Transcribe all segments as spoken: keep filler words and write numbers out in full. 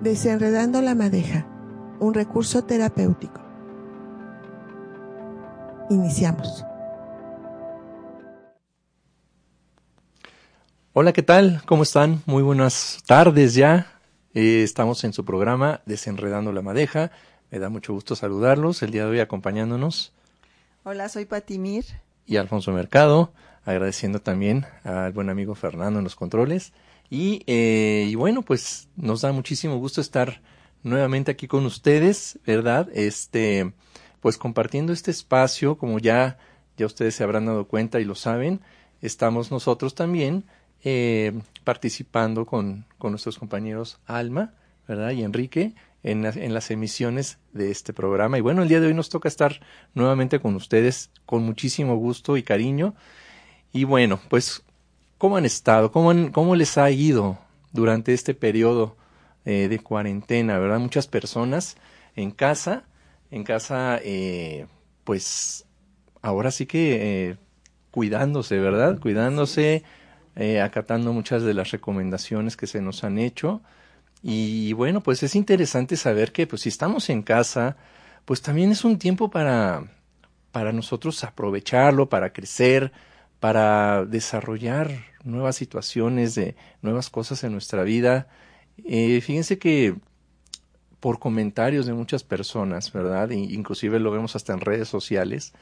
Desenredando la Madeja, un recurso terapéutico. Iniciamos. Hola, ¿qué tal? ¿Cómo están? Muy buenas tardes ya. Eh, estamos en su programa Desenredando la Madeja. Me da mucho gusto saludarlos el día de hoy acompañándonos. Hola, soy Patimir. Y Alfonso Mercado, agradeciendo también al buen amigo Fernando en los controles. Y, eh, y bueno, pues nos da muchísimo gusto estar nuevamente aquí con ustedes, ¿verdad? Este, pues compartiendo este espacio, como ya, ya ustedes se habrán dado cuenta y lo saben, estamos nosotros también eh, participando con, con nuestros compañeros Alma, ¿verdad? Y Enrique en, la, en las emisiones de este programa. Y bueno, el día de hoy nos toca estar nuevamente con ustedes con muchísimo gusto y cariño. Y bueno, pues... ¿Cómo han estado? ¿Cómo, han, ¿Cómo les ha ido durante este periodo eh, de cuarentena? ¿Verdad? Muchas personas en casa, en casa, eh, pues ahora sí que eh, cuidándose, ¿verdad? Cuidándose, eh, acatando muchas de las recomendaciones que se nos han hecho. Y bueno, pues es interesante saber que pues si estamos en casa, pues también es un tiempo para, para nosotros aprovecharlo, para crecer, para desarrollar nuevas situaciones, de nuevas cosas en nuestra vida. Eh, fíjense que por comentarios de muchas personas, ¿verdad? Inclusive lo vemos hasta en redes sociales,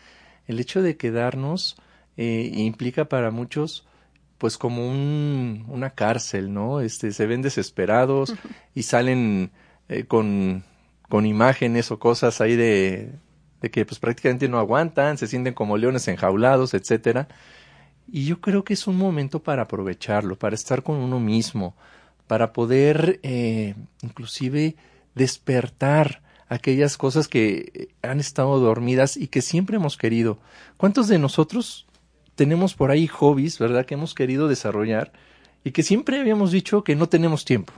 el hecho de quedarnos eh, implica para muchos pues como un, una cárcel, ¿no? Este, se ven desesperados uh-huh. y salen eh, con, con imágenes o cosas ahí de, de que pues prácticamente no aguantan, se sienten como leones enjaulados, etcétera. Y yo creo que es un momento para aprovecharlo, para estar con uno mismo, para poder eh, inclusive despertar aquellas cosas que han estado dormidas y que siempre hemos querido. ¿Cuántos de nosotros tenemos por ahí hobbies, verdad, que hemos querido desarrollar y que siempre habíamos dicho que no tenemos tiempo,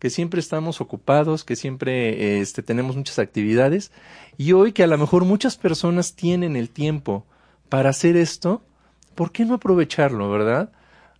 que siempre estamos ocupados, que siempre este, tenemos muchas actividades? Y hoy que a lo mejor muchas personas tienen el tiempo para hacer esto, ¿por qué no aprovecharlo, verdad?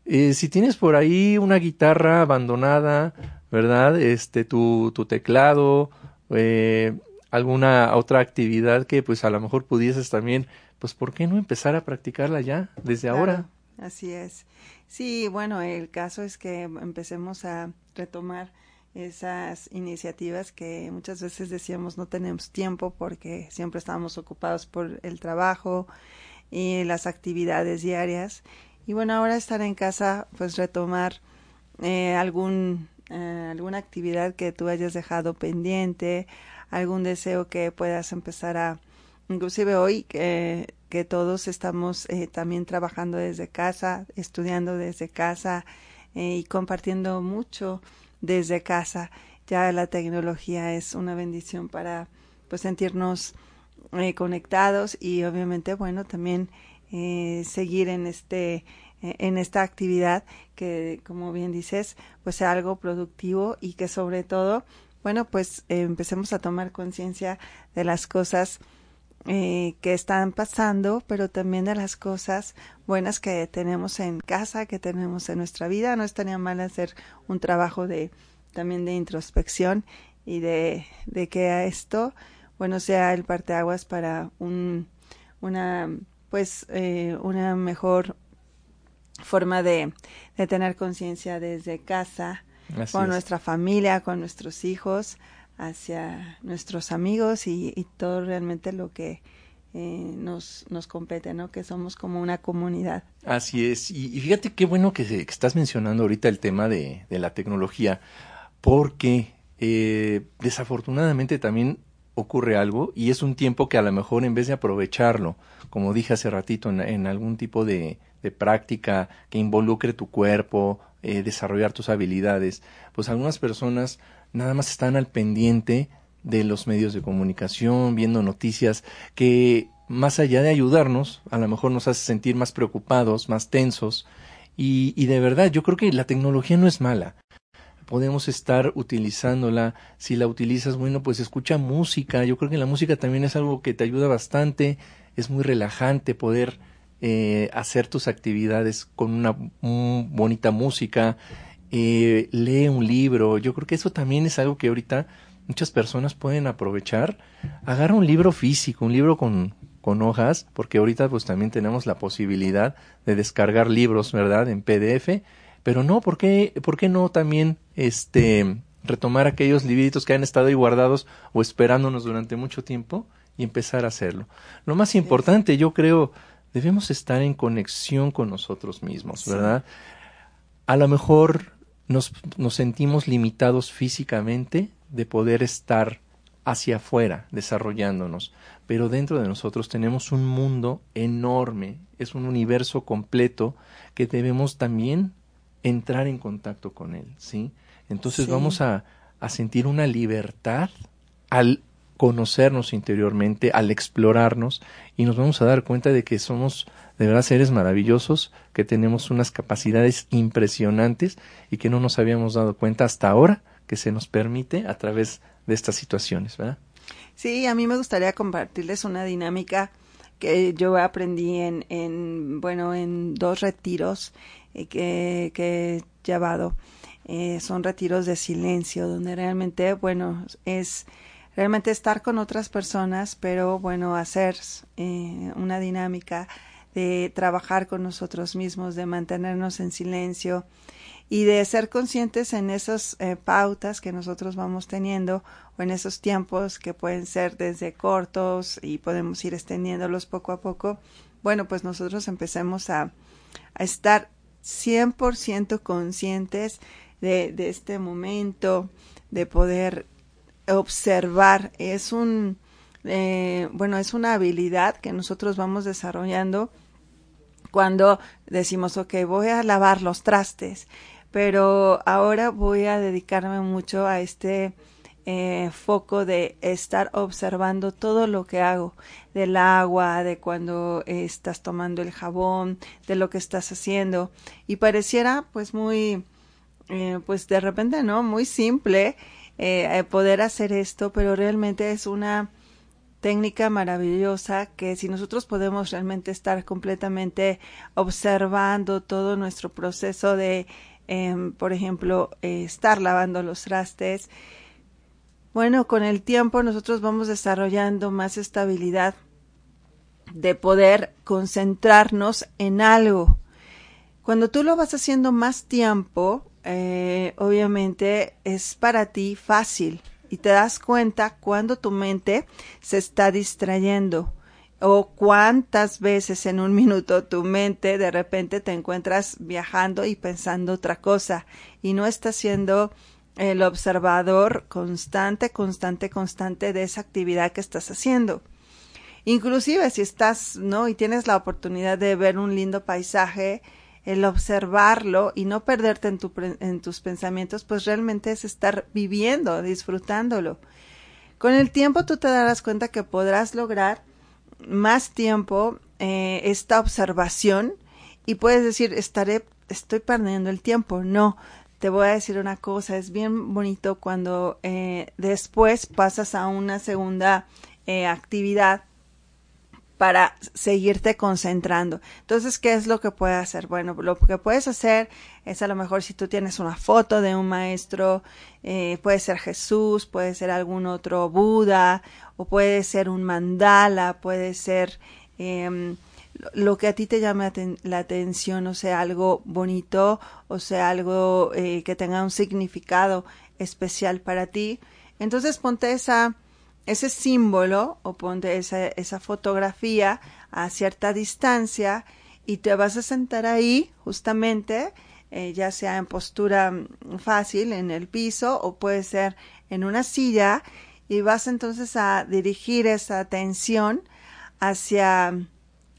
Eh, si tienes por ahí una guitarra abandonada, ¿verdad? Este, tu, tu teclado, eh, alguna otra actividad que pues a lo mejor pudieses también, pues ¿por qué no empezar a practicarla ya, desde claro, ahora? Así es. Sí, bueno, el caso es que empecemos a retomar esas iniciativas que muchas veces decíamos no tenemos tiempo porque siempre estábamos ocupados por el trabajo y las actividades diarias. Y bueno, ahora estar en casa, pues retomar eh, algún, eh, alguna actividad que tú hayas dejado pendiente, algún deseo que puedas empezar a, inclusive hoy eh, que todos estamos eh, también trabajando desde casa, estudiando desde casa eh, y compartiendo mucho desde casa. Ya la tecnología es una bendición para pues sentirnos Eh, conectados y obviamente bueno también eh, seguir en este eh, en esta actividad que, como bien dices, pues sea algo productivo y que sobre todo bueno pues eh, empecemos a tomar conciencia de las cosas eh, que están pasando, pero también de las cosas buenas que tenemos en casa, que tenemos en nuestra vida. No estaría mal hacer un trabajo de también de introspección y de de que a esto bueno, sea el parteaguas para un, una, pues, eh, una mejor forma de, de tener conciencia desde casa, así con es. Nuestra familia, con nuestros hijos, hacia nuestros amigos y, y todo realmente lo que eh, nos, nos compete, ¿no? Que somos como una comunidad. Así es. Y, y fíjate qué bueno que, que estás mencionando ahorita el tema de, de la tecnología, porque eh, desafortunadamente también ocurre algo y es un tiempo que a lo mejor en vez de aprovecharlo, como dije hace ratito, en, en algún tipo de, de práctica que involucre tu cuerpo, eh, desarrollar tus habilidades, pues algunas personas nada más están al pendiente de los medios de comunicación, viendo noticias que más allá de ayudarnos, a lo mejor nos hace sentir más preocupados, más tensos y, y de verdad yo creo que la tecnología no es mala. Podemos estar utilizándola. Si la utilizas, bueno, pues escucha música. Yo creo que la música también es algo que te ayuda bastante. Es muy relajante poder eh, hacer tus actividades con una m- bonita música. eh, lee un libro. Yo creo que eso también es algo que ahorita muchas personas pueden aprovechar. Agarra un libro físico, un libro con, con hojas, porque ahorita pues también tenemos la posibilidad de descargar libros, ¿verdad?, en P D F. Pero no, ¿por qué, por qué no también este retomar aquellos libritos que han estado ahí guardados o esperándonos durante mucho tiempo y empezar a hacerlo? Lo más importante, yo creo, debemos estar en conexión con nosotros mismos, ¿verdad? Sí. A lo mejor nos, nos sentimos limitados físicamente de poder estar hacia afuera desarrollándonos, pero dentro de nosotros tenemos un mundo enorme, es un universo completo que debemos también entrar en contacto con él, ¿sí? Entonces sí. vamos a, a sentir una libertad al conocernos interiormente, al explorarnos, y nos vamos a dar cuenta de que somos de verdad seres maravillosos, que tenemos unas capacidades impresionantes y que no nos habíamos dado cuenta hasta ahora que se nos permite a través de estas situaciones, ¿verdad? Sí, a mí me gustaría compartirles una dinámica que yo aprendí en, en bueno, en dos retiros eh, que, que he llevado. Eh, son retiros de silencio, donde realmente, bueno, es realmente estar con otras personas, pero, bueno, hacer eh, una dinámica de trabajar con nosotros mismos, de mantenernos en silencio y de ser conscientes en esas eh, pautas que nosotros vamos teniendo o en esos tiempos que pueden ser desde cortos y podemos ir extendiéndolos poco a poco. Bueno, pues nosotros empecemos a, a estar cien por ciento conscientes de, de este momento, de poder observar. Es un eh, bueno, es una habilidad que nosotros vamos desarrollando cuando decimos, ok, voy a lavar los trastes, pero ahora voy a dedicarme mucho a este eh, foco de estar observando todo lo que hago, del agua, de cuando eh, estás tomando el jabón, de lo que estás haciendo, y pareciera pues muy, eh, pues de repente, ¿no?, muy simple Eh, poder hacer esto, pero realmente es una técnica maravillosa que si nosotros podemos realmente estar completamente observando todo nuestro proceso de, eh, por ejemplo, eh, estar lavando los trastes, bueno, con el tiempo nosotros vamos desarrollando más estabilidad de poder concentrarnos en algo. Cuando tú lo vas haciendo más tiempo, Eh, obviamente es para ti fácil y te das cuenta cuando tu mente se está distrayendo o cuántas veces en un minuto tu mente de repente te encuentras viajando y pensando otra cosa y no estás siendo el observador constante, constante, constante de esa actividad que estás haciendo. Inclusive si estás, ¿no?, y tienes la oportunidad de ver un lindo paisaje, el observarlo y no perderte en, tu, en tus pensamientos, pues realmente es estar viviendo, disfrutándolo. Con el tiempo tú te darás cuenta que podrás lograr más tiempo eh, esta observación y puedes decir, estaré, estoy perdiendo el tiempo. No, te voy a decir una cosa, es bien bonito cuando eh, después pasas a una segunda eh, actividad para seguirte concentrando. Entonces, ¿qué es lo que puedes hacer? Bueno, lo que puedes hacer es, a lo mejor si tú tienes una foto de un maestro, eh, puede ser Jesús, puede ser algún otro Buda, o puede ser un mandala, puede ser eh, lo que a ti te llame la atención, o sea, algo bonito, o sea, algo eh, que tenga un significado especial para ti. Entonces, ponte esa... ese símbolo o ponte esa, esa fotografía a cierta distancia y te vas a sentar ahí justamente, eh, ya sea en postura fácil, en el piso, o puede ser en una silla, y vas entonces a dirigir esa atención hacia,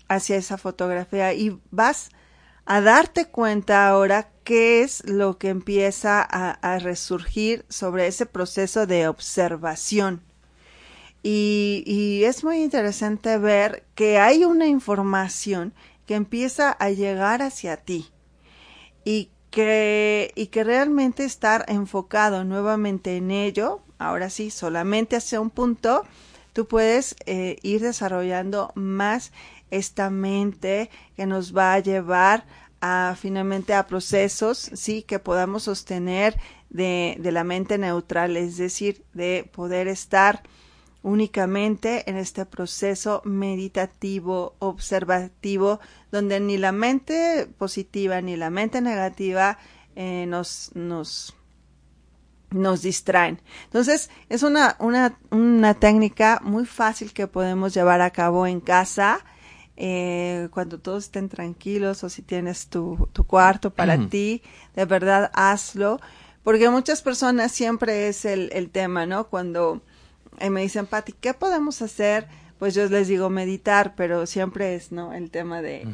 hacia esa fotografía y vas a darte cuenta ahora qué es lo que empieza a, a resurgir sobre ese proceso de observación. Y, y es muy interesante ver que hay una información que empieza a llegar hacia ti y que, y que realmente estar enfocado nuevamente en ello, ahora sí, solamente hacia un punto, tú puedes eh, ir desarrollando más esta mente que nos va a llevar a finalmente a procesos, sí, que podamos sostener de, de la mente neutral, es decir, de poder estar únicamente en este proceso meditativo, observativo, donde ni la mente positiva ni la mente negativa eh, nos, nos, nos distraen. Entonces, es una, una, una técnica muy fácil que podemos llevar a cabo en casa, eh, cuando todos estén tranquilos o si tienes tu, tu cuarto para mm. ti, de verdad hazlo, porque muchas personas siempre es el, el tema, ¿no? Cuando y me dicen, Pati, ¿qué podemos hacer? Pues yo les digo meditar, pero siempre es, ¿no?, el tema de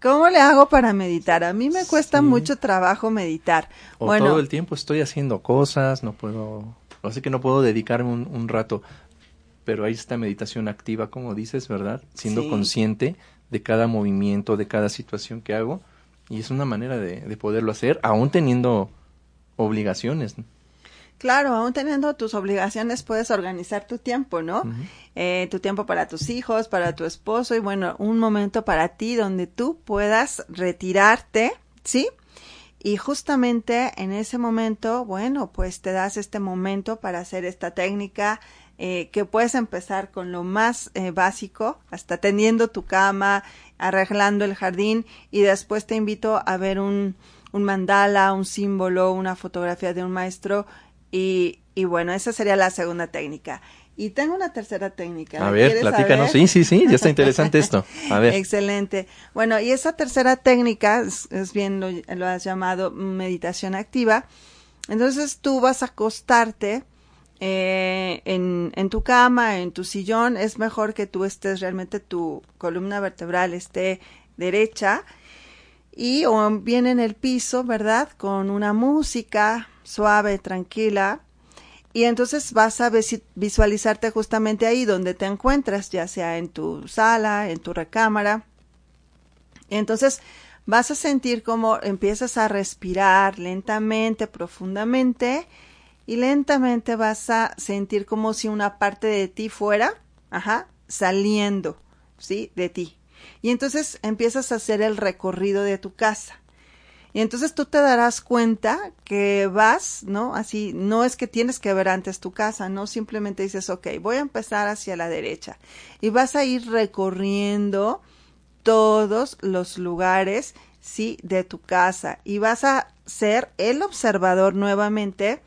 ¿cómo le hago para meditar? A mí me cuesta sí. mucho trabajo meditar. O bueno, todo el tiempo estoy haciendo cosas, no puedo, así que no puedo dedicarme un, un rato. Pero hay esta meditación activa, como dices, ¿verdad? Siendo sí. consciente de cada movimiento, de cada situación que hago. Y es una manera de, de poderlo hacer, aún teniendo obligaciones, ¿no? Claro, aún teniendo tus obligaciones puedes organizar tu tiempo, ¿no? Uh-huh. Eh, tu tiempo para tus hijos, para tu esposo y bueno, un momento para ti donde tú puedas retirarte, ¿sí? Y justamente en ese momento, bueno, pues te das este momento para hacer esta técnica eh, que puedes empezar con lo más eh, básico, hasta tendiendo tu cama, arreglando el jardín y después te invito a ver un, un mandala, un símbolo, una fotografía de un maestro. Y, y bueno, esa sería la segunda técnica. Y tengo una tercera técnica. A ver, platícanos. Saber? Sí, sí, sí, ya está interesante esto. A ver. Excelente. Bueno, y esa tercera técnica, es, es bien lo, lo has llamado meditación activa. Entonces tú vas a acostarte eh, en, en tu cama, en tu sillón. Es mejor que tú estés realmente, tu columna vertebral esté derecha. Y o bien en el piso, ¿verdad? Con una música suave, tranquila, y entonces vas a visualizarte justamente ahí donde te encuentras, ya sea en tu sala, en tu recámara. Entonces vas a sentir cómo empiezas a respirar lentamente, profundamente, y lentamente vas a sentir como si una parte de ti fuera, ajá, saliendo, ¿sí?, de ti. Y entonces empiezas a hacer el recorrido de tu casa. Y entonces tú te darás cuenta que vas, ¿no? Así, no es que tienes que ver antes tu casa, no, simplemente dices, ok, voy a empezar hacia la derecha. Y vas a ir recorriendo todos los lugares, sí, de tu casa. Y vas a ser el observador nuevamente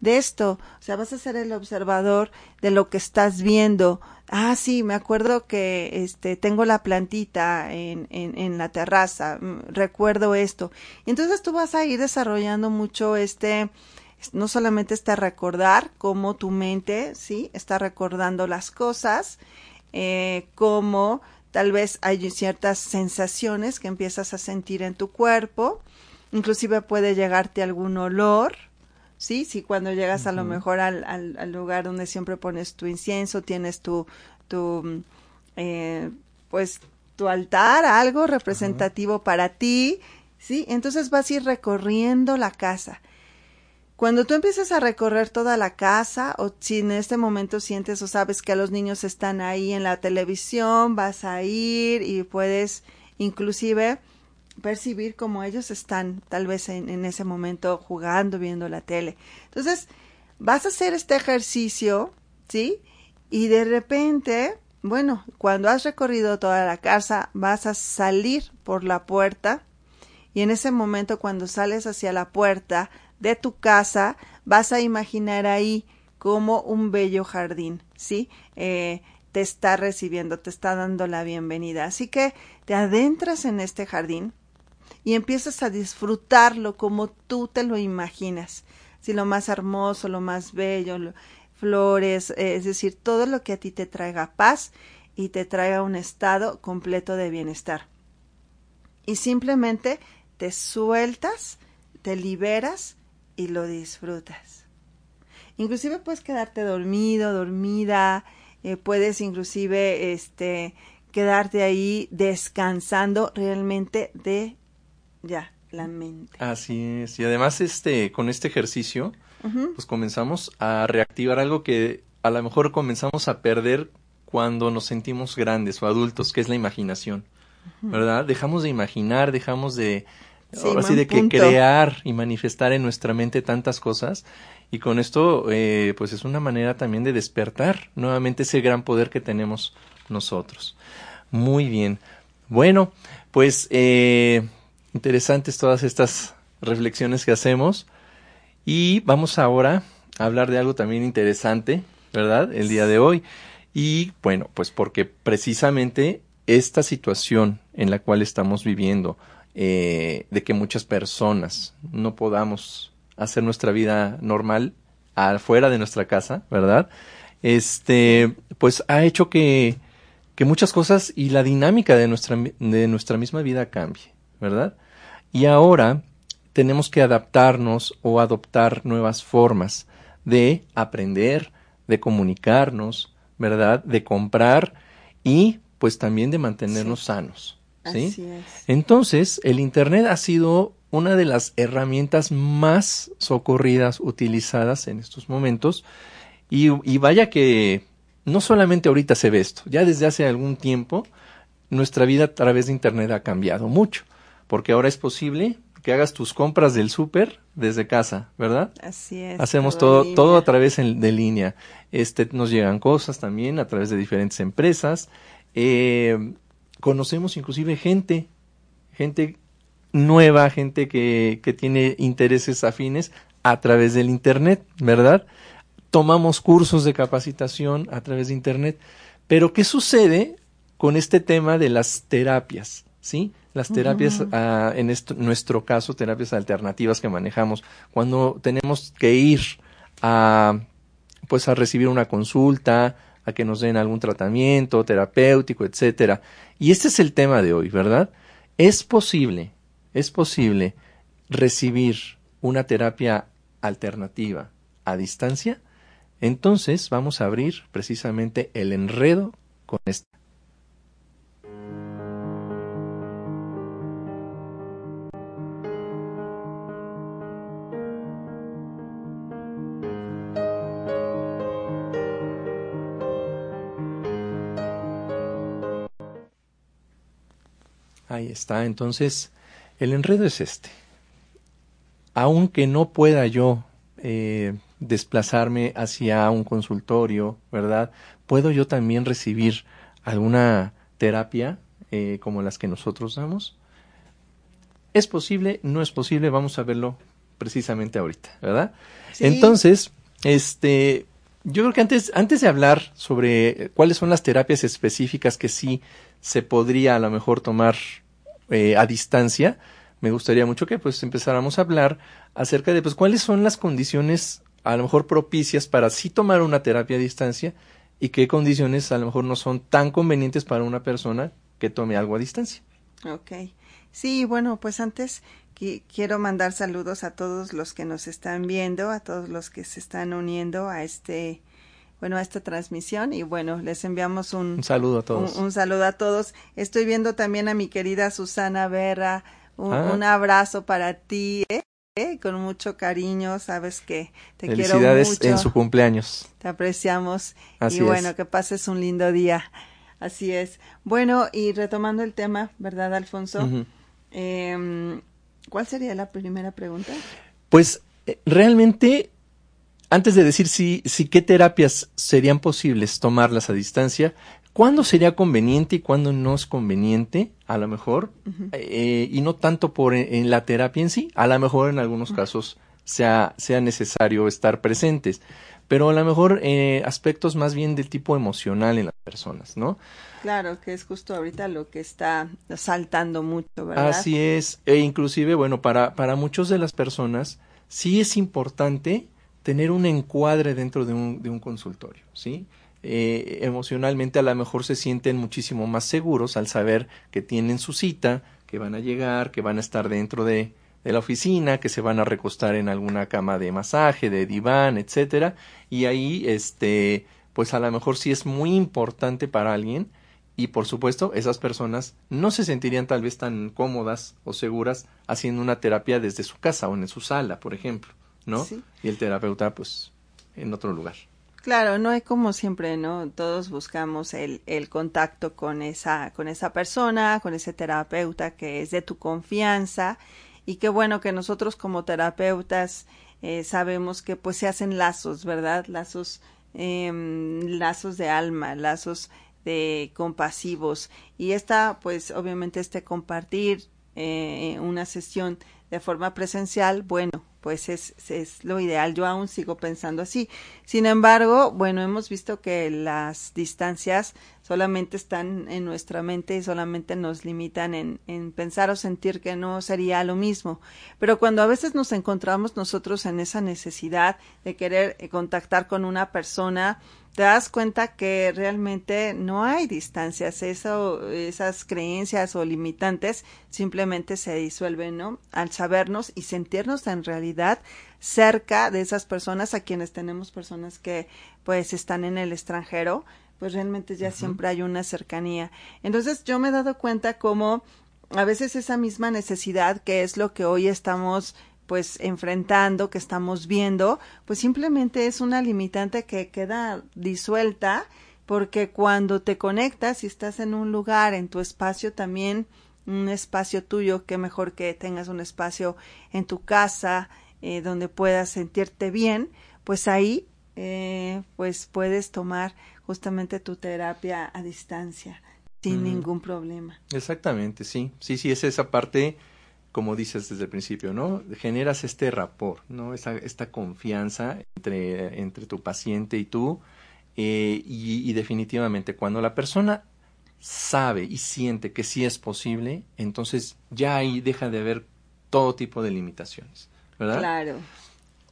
de esto. O sea, vas a ser el observador de lo que estás viendo. Ah, sí, me acuerdo que este tengo la plantita en, en, en la terraza, recuerdo esto. Entonces tú vas a ir desarrollando mucho este, no solamente este recordar, cómo tu mente, sí, está recordando las cosas, eh, cómo tal vez hay ciertas sensaciones que empiezas a sentir en tu cuerpo, inclusive puede llegarte algún olor. Sí, sí, cuando llegas uh-huh. a lo mejor al, al, al lugar donde siempre pones tu incienso, tienes tu, tu eh, pues, tu altar, algo representativo uh-huh. para ti, sí, entonces vas a ir recorriendo la casa. Cuando tú empiezas a recorrer toda la casa, o si en este momento sientes o sabes que los niños están ahí en la televisión, vas a ir y puedes inclusive percibir cómo ellos están tal vez en, en ese momento jugando, viendo la tele. Entonces, vas a hacer este ejercicio, ¿sí? Y de repente, bueno, cuando has recorrido toda la casa, vas a salir por la puerta y en ese momento cuando sales hacia la puerta de tu casa, vas a imaginar ahí como un bello jardín, ¿sí? Eh, te está recibiendo, te está dando la bienvenida. Así que te adentras en este jardín y empiezas a disfrutarlo como tú te lo imaginas, si sí, lo más hermoso, lo más bello, lo, flores, eh, es decir, todo lo que a ti te traiga paz y te traiga un estado completo de bienestar. Y simplemente te sueltas, te liberas y lo disfrutas. Inclusive puedes quedarte dormido, dormida, eh, puedes inclusive este quedarte ahí descansando realmente de ya la mente. Así es. Y además este con este ejercicio uh-huh. pues comenzamos a reactivar algo que a lo mejor comenzamos a perder cuando nos sentimos grandes o adultos, que es la imaginación. ¿verdad? Dejamos de imaginar, dejamos de, sí, ahora sí, de que punto. crear y manifestar en nuestra mente tantas cosas. Y con esto, eh, pues es una manera también de despertar nuevamente ese gran poder que tenemos nosotros. Muy bien. Bueno, pues eh, interesantes todas estas reflexiones que hacemos. Y vamos ahora a hablar de algo también interesante, ¿verdad? El día de hoy. Y bueno, pues porque precisamente esta situación en la cual estamos viviendo, eh, de que muchas personas no podamos hacer nuestra vida normal afuera de nuestra casa, ¿verdad? Este, pues ha hecho que, que muchas cosas y la dinámica de nuestra, de nuestra misma vida cambie, ¿verdad? Y ahora tenemos que adaptarnos o adoptar nuevas formas de aprender, de comunicarnos, ¿verdad? De comprar y pues también de mantenernos sí. sanos, ¿sí? Así es. Entonces, el Internet ha sido una de las herramientas más socorridas, utilizadas en estos momentos. Y, y vaya que no solamente ahorita se ve esto, ya desde hace algún tiempo nuestra vida a través de Internet ha cambiado mucho, porque ahora es posible que hagas tus compras del súper desde casa, ¿verdad? Así es. Hacemos todo, todo, todo a través en, de línea. Este, nos llegan cosas también a través de diferentes empresas. Eh, conocemos inclusive gente, gente nueva, gente que, que tiene intereses afines a través del Internet, ¿verdad? Tomamos cursos de capacitación a través de Internet. Pero, ¿qué sucede con este tema de las terapias, sí? Las terapias, uh-huh. uh, en esto, nuestro caso, terapias alternativas que manejamos. Cuando tenemos que ir a, pues, a recibir una consulta, a que nos den algún tratamiento terapéutico, etcétera. Y este es el tema de hoy, ¿verdad? Es posible, es posible recibir una terapia alternativa a distancia. Entonces, vamos a abrir precisamente el enredo con este. Ahí está. Entonces, el enredo es este. Aunque no pueda yo eh, desplazarme hacia un consultorio, ¿verdad? ¿Puedo yo también recibir alguna terapia eh, como las que nosotros damos? ¿Es posible? ¿No es posible? Vamos a verlo precisamente ahorita, ¿verdad? Sí. Entonces, este, yo creo que antes, antes de hablar sobre cuáles son las terapias específicas que sí se podría a lo mejor tomar eh, a distancia, me gustaría mucho que pues empezáramos a hablar acerca de pues cuáles son las condiciones a lo mejor propicias para sí tomar una terapia a distancia y qué condiciones a lo mejor no son tan convenientes para una persona que tome algo a distancia. Ok. Sí, bueno, pues antes qui- quiero mandar saludos a todos los que nos están viendo, a todos los que se están uniendo a este Bueno, a esta transmisión y bueno, les enviamos un, un saludo a todos. Un, un saludo a todos. Estoy viendo también a mi querida Susana Vera. Un, ah. un abrazo para ti, ¿eh? ¿Eh? Con mucho cariño, sabes que te quiero mucho. Felicidades en su cumpleaños. Te apreciamos. Así y bueno, es. Que pases un lindo día. Así es. Bueno, y retomando el tema, ¿verdad, Alfonso? Uh-huh. Eh, ¿cuál sería la primera pregunta? Pues realmente, antes de decir si, si qué terapias serían posibles tomarlas a distancia, ¿cuándo sería conveniente y cuándo no es conveniente? A lo mejor, uh-huh. eh, y no tanto por en, en la terapia en sí, a lo mejor en algunos uh-huh. casos sea, sea necesario estar presentes, pero a lo mejor eh, aspectos más bien del tipo emocional en las personas, ¿no? Claro, que es justo ahorita lo que está saltando mucho, ¿verdad? Así es, e inclusive, bueno, para, para muchos de las personas sí es importante tener un encuadre dentro de un, de un consultorio, ¿sí? Eh, emocionalmente a lo mejor se sienten muchísimo más seguros al saber que tienen su cita, que van a llegar, que van a estar dentro de, de la oficina, que se van a recostar en alguna cama de masaje, de diván, etcétera. Y ahí, este, pues a lo mejor sí es muy importante para alguien y por supuesto esas personas no se sentirían tal vez tan cómodas o seguras haciendo una terapia desde su casa o en su sala, por ejemplo, ¿no? Sí. Y el terapeuta, pues, en otro lugar. Claro, no es como siempre, ¿no? Todos buscamos el, el contacto con esa, con esa persona, con ese terapeuta que es de tu confianza, y qué bueno que nosotros como terapeutas eh, sabemos que pues se hacen lazos, ¿verdad? Lazos, eh, lazos de alma, lazos de compasivos, y esta, pues obviamente este compartir eh, una sesión de forma presencial, bueno, pues es, es lo ideal. Yo aún sigo pensando así. Sin embargo, bueno, hemos visto que las distancias solamente están en nuestra mente y solamente nos limitan en, en pensar o sentir que no sería lo mismo. Pero cuando a veces nos encontramos nosotros en esa necesidad de querer contactar con una persona, te das cuenta que realmente no hay distancias. Eso, esas creencias o limitantes simplemente se disuelven, ¿no? Al sabernos y sentirnos en realidad cerca de esas personas a quienes tenemos personas que pues están en el extranjero, pues realmente ya uh-huh. siempre hay una cercanía. Entonces yo me he dado cuenta como a veces esa misma necesidad, que es lo que hoy estamos pues enfrentando, que estamos viendo, pues simplemente es una limitante que queda disuelta, porque cuando te conectas y estás en un lugar, en tu espacio también, un espacio tuyo, que mejor que tengas un espacio en tu casa eh, donde puedas sentirte bien, pues ahí eh, pues puedes tomar justamente tu terapia a distancia sin mm. ningún problema. Exactamente, sí, sí, sí, es esa parte, como dices desde el principio, ¿no? Generas este rapport, ¿no? Esa, esta confianza entre, entre tu paciente y tú, eh, y, y definitivamente cuando la persona sabe y siente que sí es posible, entonces ya ahí deja de haber todo tipo de limitaciones, ¿verdad? Claro.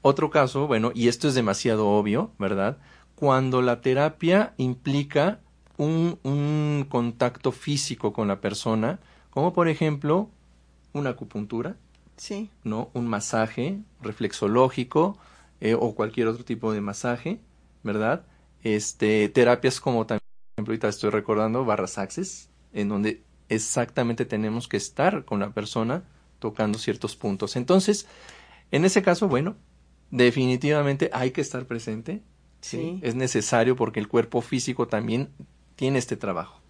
Otro caso, bueno, y esto es demasiado obvio, ¿verdad? Cuando la terapia implica un, un contacto físico con la persona, como por ejemplo una acupuntura, sí, ¿no? Un masaje reflexológico eh, o cualquier otro tipo de masaje, ¿verdad? Este, terapias como también, por ejemplo, ahorita estoy recordando barras axis, en donde exactamente tenemos que estar con la persona tocando ciertos puntos. Entonces, en ese caso, bueno, definitivamente hay que estar presente. Sí. ¿Sí? Es necesario porque el cuerpo físico también tiene este trabajo.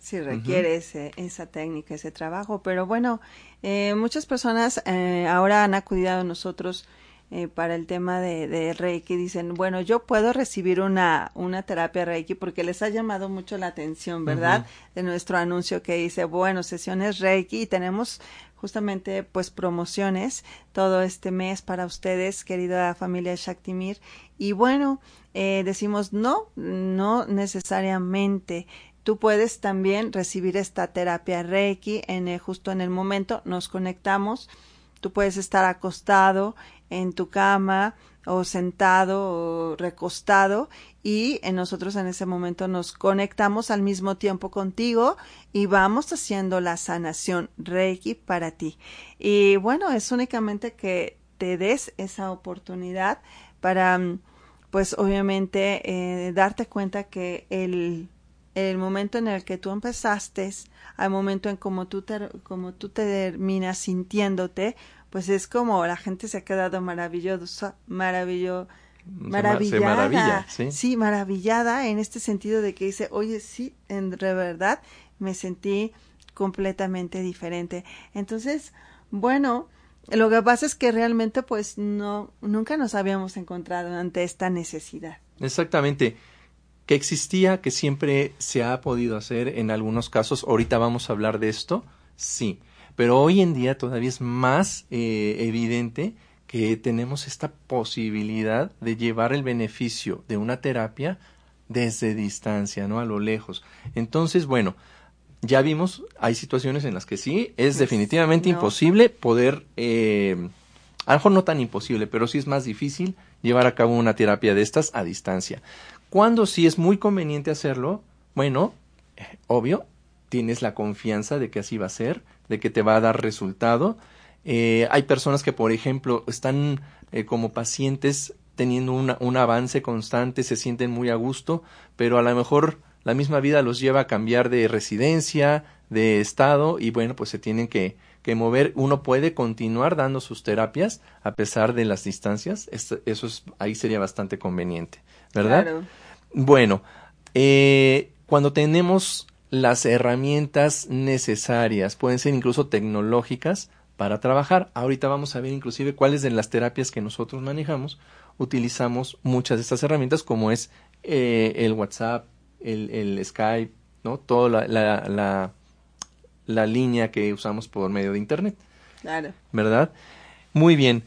Sí, requiere uh-huh. ese, esa técnica, ese trabajo. Pero bueno, eh, muchas personas eh, ahora han acudido a nosotros Eh, para el tema de, de Reiki, dicen, bueno, yo puedo recibir una, una terapia Reiki, porque les ha llamado mucho la atención, ¿verdad? Uh-huh. De nuestro anuncio que dice, bueno, sesiones Reiki, y tenemos justamente pues promociones todo este mes para ustedes, querida familia Shaktimir, y bueno, eh, decimos no, no necesariamente. Tú puedes también recibir esta terapia Reiki en el, justo en el momento, nos conectamos. Tú puedes estar acostado en tu cama o sentado o recostado, y nosotros en ese momento nos conectamos al mismo tiempo contigo y vamos haciendo la sanación Reiki para ti. Y bueno, es únicamente que te des esa oportunidad para, pues obviamente, eh, darte cuenta que el... el momento en el que tú empezaste, al momento en como tú, te, como tú te terminas sintiéndote, pues es como la gente se ha quedado maravillosa, maravillo, maravillada. Se maravilla, ¿sí? Sí, maravillada en este sentido de que dice, oye, sí, en verdad me sentí completamente diferente. Entonces, bueno, lo que pasa es que realmente pues no, nunca nos habíamos encontrado ante esta necesidad. Exactamente. Que existía, que siempre se ha podido hacer en algunos casos. Ahorita vamos a hablar de esto, sí. Pero hoy en día todavía es más eh, evidente que tenemos esta posibilidad de llevar el beneficio de una terapia desde distancia, ¿no? A lo lejos. Entonces, bueno, ya vimos, hay situaciones en las que sí, es definitivamente no. imposible poder, eh, a lo mejor no tan imposible, pero sí es más difícil llevar a cabo una terapia de estas a distancia. Cuando sí es muy conveniente hacerlo, bueno, eh, obvio, tienes la confianza de que así va a ser, de que te va a dar resultado. Eh, hay personas que, por ejemplo, están eh, como pacientes teniendo una, un avance constante, se sienten muy a gusto, pero a lo mejor la misma vida los lleva a cambiar de residencia, de estado, y bueno, pues se tienen que, que mover, uno puede continuar dando sus terapias a pesar de las distancias. Esto, eso es, ahí sería bastante conveniente, ¿verdad? Claro. Bueno, eh, cuando tenemos las herramientas necesarias, pueden ser incluso tecnológicas para trabajar. Ahorita vamos a ver inclusive cuáles de las terapias que nosotros manejamos utilizamos muchas de estas herramientas, como es eh, el WhatsApp, el, el Skype, ¿no? Toda la, la, la, la línea que usamos por medio de Internet. Claro. ¿Verdad? Muy bien.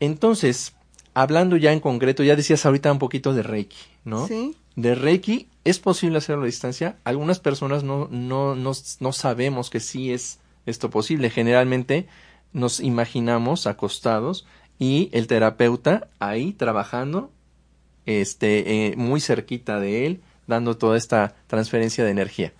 Entonces, hablando ya en concreto, ya decías ahorita un poquito de Reiki, ¿no? Sí. De Reiki, ¿es posible hacerlo a distancia? Algunas personas no, no, no, no sabemos que sí es esto posible. Generalmente nos imaginamos acostados y el terapeuta ahí trabajando, este, eh, muy cerquita de él, dando toda esta transferencia de energía.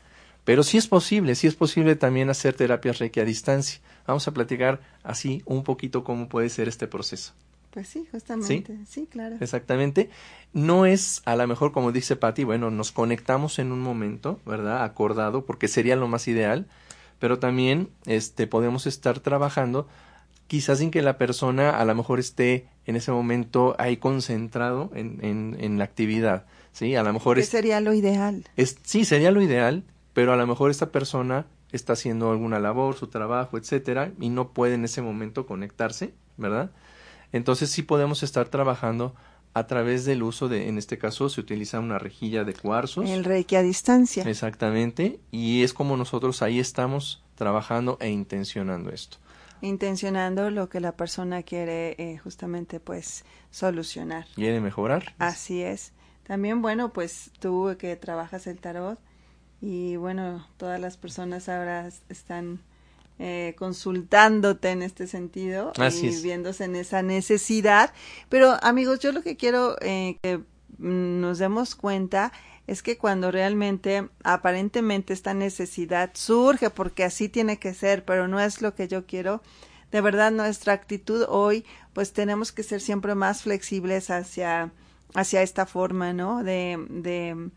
Pero sí es posible, sí es posible también hacer terapias Reiki a distancia. Vamos a platicar así un poquito cómo puede ser este proceso. Pues sí, justamente, sí, sí, claro. Exactamente. No es, a lo mejor, como dice Pati, bueno, nos conectamos en un momento, ¿verdad? Acordado, porque sería lo más ideal, pero también este, podemos estar trabajando quizás sin que la persona a lo mejor esté en ese momento ahí concentrado en, en, en la actividad, ¿sí? A lo mejor es... sería lo ideal. Es, sí, sería lo ideal, pero a lo mejor esta persona está haciendo alguna labor, su trabajo, etcétera, y no puede en ese momento conectarse, ¿verdad? Entonces sí podemos estar trabajando a través del uso de, en este caso se utiliza una rejilla de cuarzos. El Reiki a distancia. Exactamente, y es como nosotros ahí estamos trabajando e intencionando esto. Intencionando lo que la persona quiere eh, justamente pues solucionar. Quiere mejorar. Así es. También bueno, pues tú que trabajas el tarot y bueno, todas las personas ahora están... Eh, consultándote en este sentido. Así y es. Viéndose en esa necesidad. Pero amigos, yo lo que quiero eh, que nos demos cuenta es que cuando realmente aparentemente esta necesidad surge porque así tiene que ser, pero no es lo que yo quiero, de verdad nuestra actitud hoy pues tenemos que ser siempre más flexibles hacia, hacia esta forma, ¿no? De, de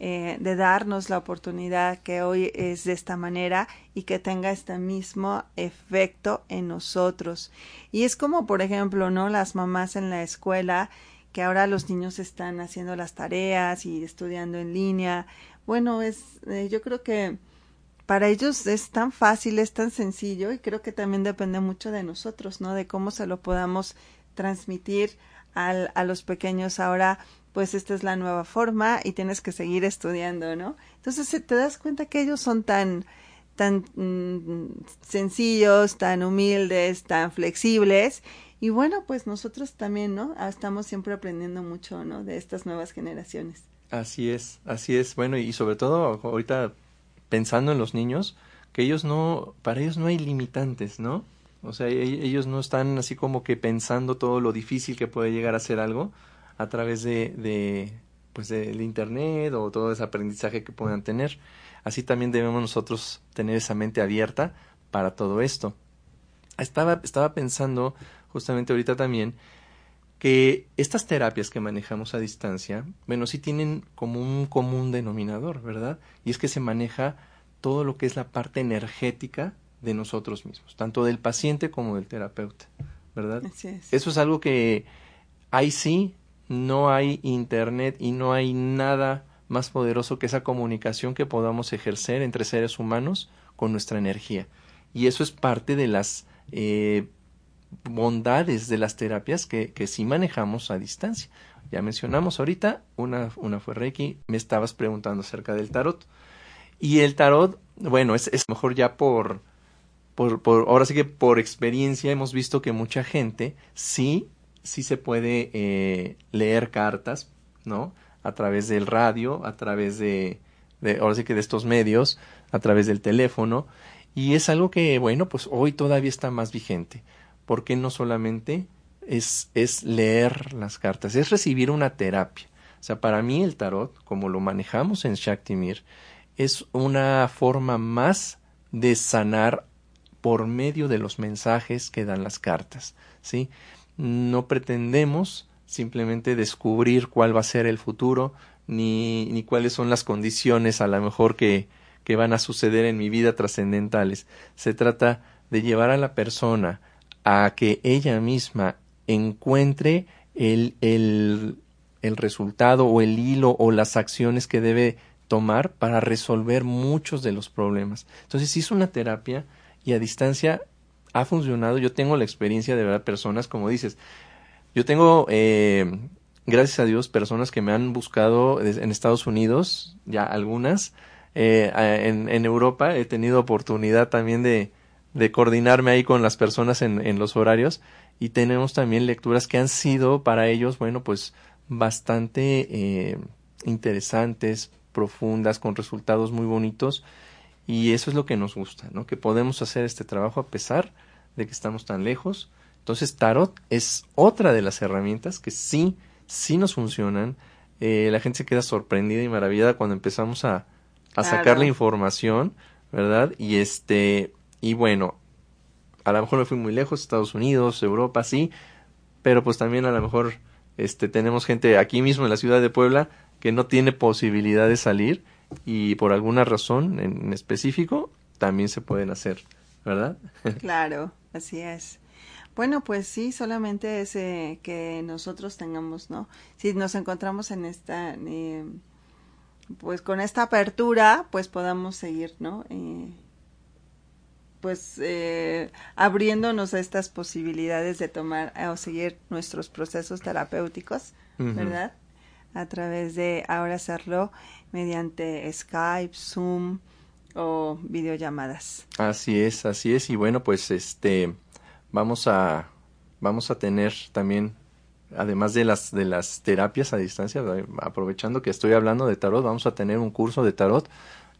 Eh, de darnos la oportunidad que hoy es de esta manera y que tenga este mismo efecto en nosotros. Y es como, por ejemplo, ¿no? Las mamás en la escuela, que ahora los niños están haciendo las tareas y estudiando en línea. Bueno, es eh, yo creo que para ellos es tan fácil, es tan sencillo y creo que también depende mucho de nosotros, ¿no? De cómo se lo podamos transmitir al, a los pequeños ahora. Pues esta es la nueva forma y tienes que seguir estudiando, ¿no? Entonces te das cuenta que ellos son tan, tan mm, sencillos, tan humildes, tan flexibles y bueno, pues nosotros también, ¿no? Estamos siempre aprendiendo mucho, ¿no? De estas nuevas generaciones. Así es, así es. Bueno, y sobre todo ahorita pensando en los niños, que ellos no, para ellos no hay limitantes, ¿no? O sea, ellos no están así como que pensando todo lo difícil que puede llegar a ser algo a través de, de pues del internet o todo ese aprendizaje que puedan tener. Así también debemos nosotros tener esa mente abierta para todo esto. Estaba, estaba pensando justamente ahorita también que estas terapias que manejamos a distancia, bueno, sí tienen como un común denominador, ¿verdad? Y es que se maneja todo lo que es la parte energética de nosotros mismos, tanto del paciente como del terapeuta, ¿verdad? Así es. Eso es algo que ahí sí no hay internet y no hay nada más poderoso que esa comunicación que podamos ejercer entre seres humanos con nuestra energía. Y eso es parte de las eh, bondades de las terapias que, que sí manejamos a distancia. Ya mencionamos ahorita, una, una fue Reiki, me estabas preguntando acerca del tarot. Y el tarot, bueno, es, es mejor ya por, por, por... Ahora sí que por experiencia hemos visto que mucha gente sí... sí se puede eh, leer cartas, ¿no? A través del radio, a través de, de, ahora sí que de estos medios, a través del teléfono, y es algo que, bueno, pues hoy todavía está más vigente, porque no solamente es, es leer las cartas, es recibir una terapia. O sea, para mí el tarot, como lo manejamos en Shaktimir, es una forma más de sanar por medio de los mensajes que dan las cartas, ¿sí? No pretendemos simplemente descubrir cuál va a ser el futuro, ni, ni cuáles son las condiciones a lo mejor que, que van a suceder en mi vida trascendentales. Se trata de llevar a la persona a que ella misma encuentre el, el, el resultado o el hilo o las acciones que debe tomar para resolver muchos de los problemas. Entonces hizo una terapia y a distancia ha funcionado. Yo tengo la experiencia de ver a personas, como dices, yo tengo, eh, gracias a Dios, personas que me han buscado en Estados Unidos, ya algunas, eh, en, en Europa he tenido oportunidad también de, de coordinarme ahí con las personas en, en los horarios, y tenemos también lecturas que han sido para ellos, bueno, pues bastante eh, interesantes, profundas, con resultados muy bonitos, y eso es lo que nos gusta, ¿no? Que podemos hacer este trabajo a pesar de que estamos tan lejos. Entonces tarot es otra de las herramientas que sí, sí nos funcionan. Eh, la gente se queda sorprendida y maravillada cuando empezamos a, a claro. sacar la información, ¿verdad? Y este, y bueno, a lo mejor me fui muy lejos, Estados Unidos, Europa, sí, pero pues también a lo mejor este, tenemos gente aquí mismo en la ciudad de Puebla que no tiene posibilidad de salir, y por alguna razón en específico también se pueden hacer, ¿verdad? Claro, así es. Bueno, pues sí, solamente es eh, que nosotros tengamos, ¿no? Si nos encontramos en esta, eh, pues con esta apertura, pues podamos seguir, ¿no? Eh, pues eh, abriéndonos a estas posibilidades de tomar eh, o seguir nuestros procesos terapéuticos, uh-huh. ¿verdad? A través de ahora hacerlo mediante Skype, Zoom o videollamadas. Así es, así es. Y bueno, pues este vamos a vamos a tener también, además de las de las terapias a distancia, aprovechando que estoy hablando de tarot, vamos a tener un curso de tarot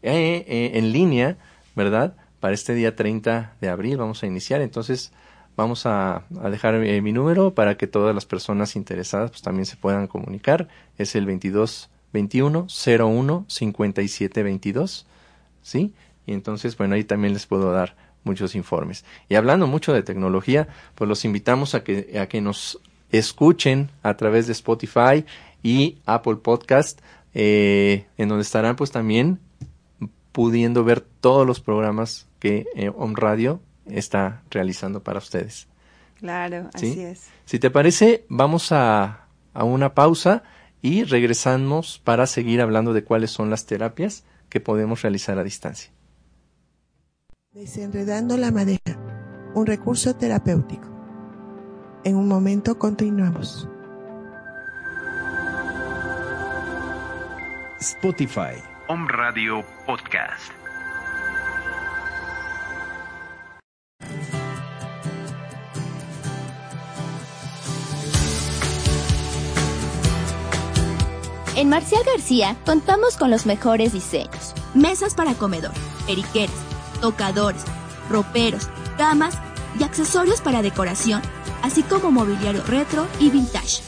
eh, eh, en línea, ¿verdad? Para este día treinta de abril vamos a iniciar. Entonces vamos a, a dejar eh, mi número para que todas las personas interesadas pues también se puedan comunicar. Es el veintidós veintiuno cero uno cincuenta y siete veintidós, ¿sí? Y entonces, bueno, ahí también les puedo dar muchos informes. Y hablando mucho de tecnología, pues los invitamos a que, a que nos escuchen a través de Spotify y Apple Podcast, eh, en donde estarán pues también pudiendo ver todos los programas que eh, Om Radio está realizando para ustedes. Claro, ¿sí? Así es. Si te parece, vamos a, a una pausa y regresamos para seguir hablando de cuáles son las terapias que podemos realizar a distancia. Desenredando la Madeja, un recurso terapéutico. En un momento continuamos. Spotify, Om Radio Podcast. En Marcial García contamos con los mejores diseños, mesas para comedor, periqueras, tocadores, roperos, camas y accesorios para decoración, así como mobiliario retro y vintage.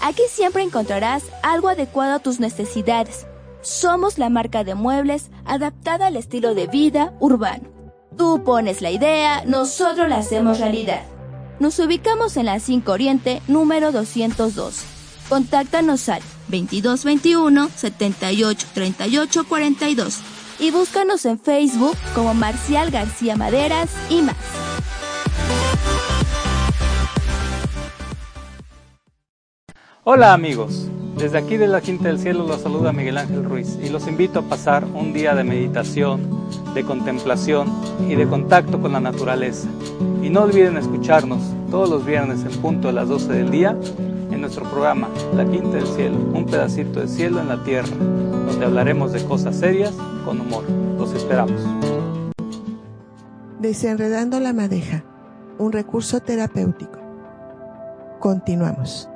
Aquí siempre encontrarás algo adecuado a tus necesidades. Somos la marca de muebles adaptada al estilo de vida urbano. Tú pones la idea, nosotros la hacemos realidad. Nos ubicamos en la cinco Oriente, número doscientos doce. Contáctanos al veintidós veintiuno setenta y ocho treinta y ocho cuarenta y dos y búscanos en Facebook como Marcial García Maderas y más. Hola amigos, desde aquí de la Quinta del Cielo los saluda Miguel Ángel Ruiz y los invito a pasar un día de meditación, de contemplación y de contacto con la naturaleza. Y no olviden escucharnos todos los viernes en punto de las doce del día en nuestro programa La Quinta del Cielo, un pedacito de cielo en la tierra, donde hablaremos de cosas serias con humor. Los esperamos. Desenredando la Madeja, un recurso terapéutico. Continuamos.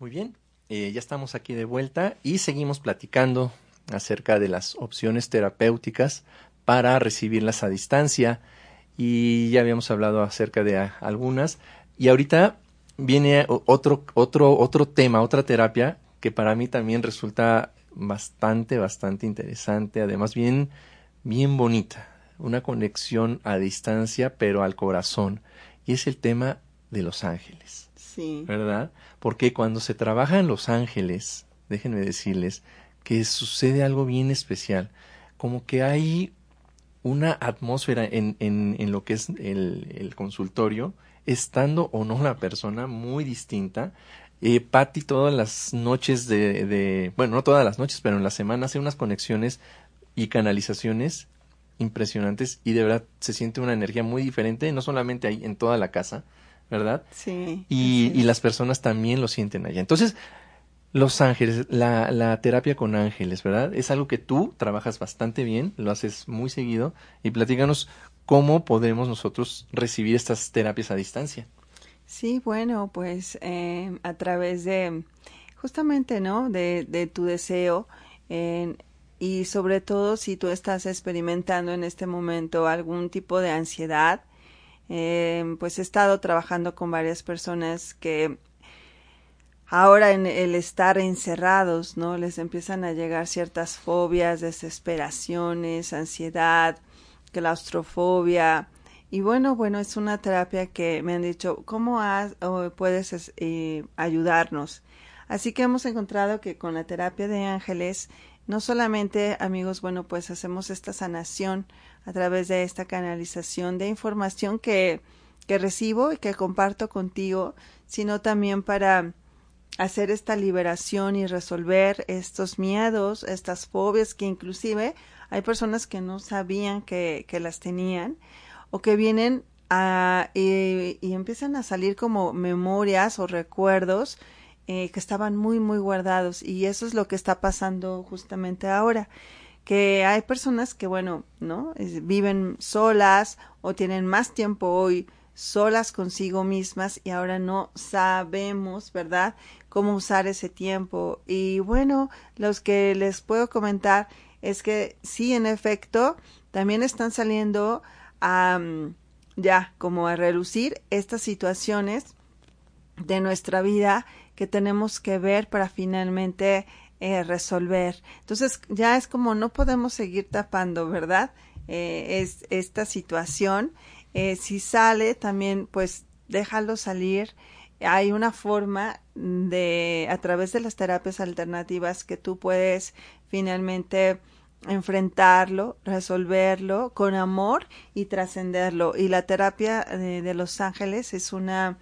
Muy bien, eh, ya estamos aquí de vuelta y seguimos platicando acerca de las opciones terapéuticas para recibirlas a distancia, y ya habíamos hablado acerca de a, algunas. Y ahorita viene otro, otro, otro tema, otra terapia que para mí también resulta bastante, bastante interesante, además bien, bien bonita, una conexión a distancia, pero al corazón, y es el tema de los ángeles. Sí. ¿Verdad? Porque cuando se trabaja en los ángeles, déjenme decirles que sucede algo bien especial, como que hay una atmósfera en, en, en lo que es el, el consultorio, estando o no la persona, muy distinta. Eh, Pati todas las noches de, de, bueno, no todas las noches, pero en la semana hace unas conexiones y canalizaciones impresionantes, y de verdad se siente una energía muy diferente, no solamente ahí, en toda la casa, ¿verdad? Sí. Y, sí. y las personas también lo sienten allá. Entonces, los ángeles, la, la terapia con ángeles, ¿verdad? Es algo que tú trabajas bastante bien, lo haces muy seguido, y platícanos cómo podemos nosotros recibir estas terapias a distancia. Sí, bueno, pues eh, a través de, justamente, ¿no? De, de tu deseo, eh, y sobre todo si tú estás experimentando en este momento algún tipo de ansiedad. Eh, pues he estado trabajando con varias personas que ahora en el estar encerrados, ¿no? Les empiezan a llegar ciertas fobias, desesperaciones, ansiedad, claustrofobia. Y bueno, bueno, es una terapia que me han dicho, ¿cómo has, o puedes eh, ayudarnos? Así que hemos encontrado que con la terapia de ángeles, no solamente, amigos, bueno, pues hacemos esta sanación a través de esta canalización de información que, que recibo y que comparto contigo, sino también para hacer esta liberación y resolver estos miedos, estas fobias que inclusive hay personas que no sabían que, que las tenían, o que vienen a, y, y empiezan a salir como memorias o recuerdos Eh, que estaban muy muy guardados, y eso es lo que está pasando justamente ahora, que hay personas que bueno, ¿no? Es, viven solas o tienen más tiempo hoy solas consigo mismas, y ahora no sabemos, ¿verdad?, cómo usar ese tiempo. Y bueno, los que les puedo comentar es que sí, en efecto, también están saliendo a um, ya como a relucir estas situaciones de nuestra vida que tenemos que ver para finalmente eh, resolver. Entonces ya es como no podemos seguir tapando, ¿verdad? Eh, es esta situación. Eh, si sale también, pues déjalo salir. Hay una forma de, a través de las terapias alternativas, que tú puedes finalmente enfrentarlo, resolverlo con amor y trascenderlo. Y la terapia de, de los ángeles es una...